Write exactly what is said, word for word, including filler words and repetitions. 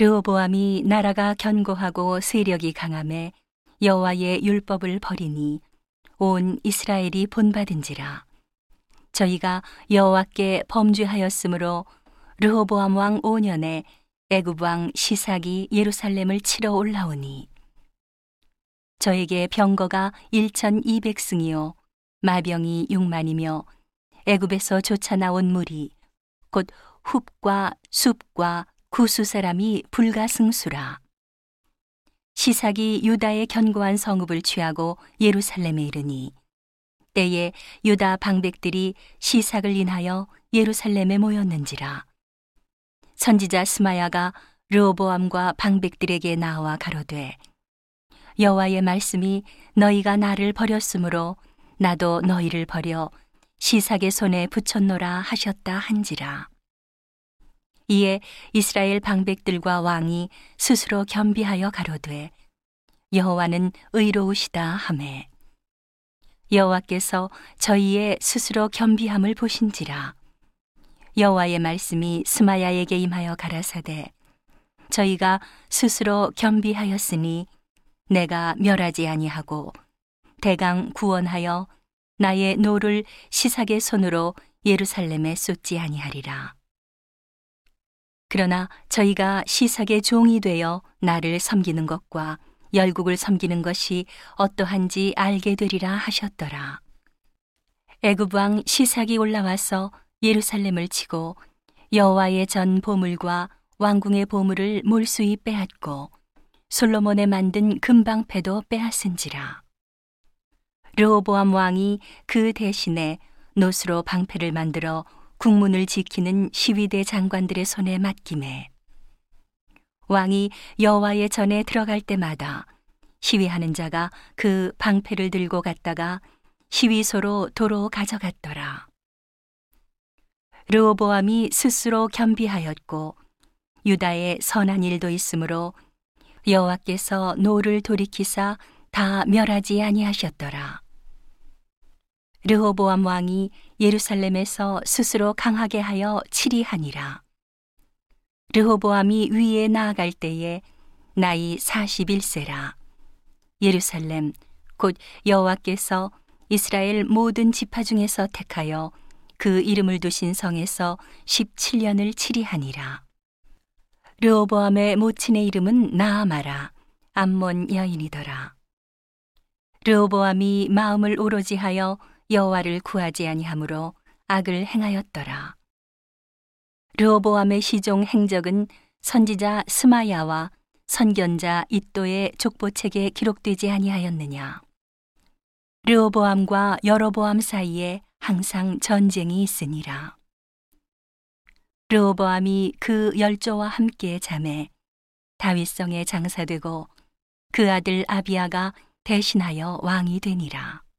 르호보암이 나라가 견고하고 세력이 강함에 여호와의 율법을 버리니 온 이스라엘이 본받은지라. 저희가 여호와께 범죄하였으므로 르호보암 왕 오 년에 애굽 왕 시삭이 예루살렘을 치러 올라오니 저에게 병거가 천이백 승이요 마병이 육만이며 애굽에서 쫓아나온 무리 곧 헙과 숲과 구수 사람이 불가승수라. 시삭이 유다의 견고한 성읍을 취하고 예루살렘에 이르니 때에 유다 방백들이 시삭을 인하여 예루살렘에 모였는지라. 선지자 스마야가 르호보암과 방백들에게 나와 가로되 여호와의 말씀이 너희가 나를 버렸으므로 나도 너희를 버려 시삭의 손에 붙였노라 하셨다 한지라. 이에 이스라엘 방백들과 왕이 스스로 겸비하여 가로되 여호와는 의로우시다 하매 여호와께서 저희의 스스로 겸비함을 보신지라. 여호와의 말씀이 스마야에게 임하여 가라사대 저희가 스스로 겸비하였으니 내가 멸하지 아니하고 대강 구원하여 나의 노를 시삭의 손으로 예루살렘에 쏟지 아니하리라. 그러나 저희가 시삭의 종이 되어 나를 섬기는 것과 열국을 섬기는 것이 어떠한지 알게 되리라 하셨더라. 애굽 왕 시삭이 올라와서 예루살렘을 치고 여호와의 전 보물과 왕궁의 보물을 몰수이 빼앗고 솔로몬의 만든 금방패도 빼앗은지라. 르호보암 왕이 그 대신에 놋으로 방패를 만들어 국문을 지키는 시위대 장관들의 손에 맡김에 왕이 여호와의 전에 들어갈 때마다 시위하는 자가 그 방패를 들고 갔다가 시위소로 도로 가져갔더라. 르호보암이 스스로 겸비하였고 유다에 선한 일도 있으므로 여호와께서 노를 돌이키사 다 멸하지 아니하셨더라. 르호보암 왕이 예루살렘에서 스스로 강하게 하여 치리하니라. 르호보암이 위에 나아갈 때에 나이 사십일 세라. 예루살렘 곧 여호와께서 이스라엘 모든 지파 중에서 택하여 그 이름을 두신 성에서 십칠 년을 치리하니라. 르호보암의 모친의 이름은 나아마라. 암몬 여인이더라. 르호보암이 마음을 오로지 하여 여호와를 구하지 아니하므로 악을 행하였더라. 르호보암의 시종 행적은 선지자 스마야와 선견자 이또의 족보책에 기록되지 아니하였느냐. 르호보암과 여로보암 사이에 항상 전쟁이 있으니라. 르호보암이 그 열조와 함께 자매 다윗성에 장사되고 그 아들 아비야가 대신하여 왕이 되니라.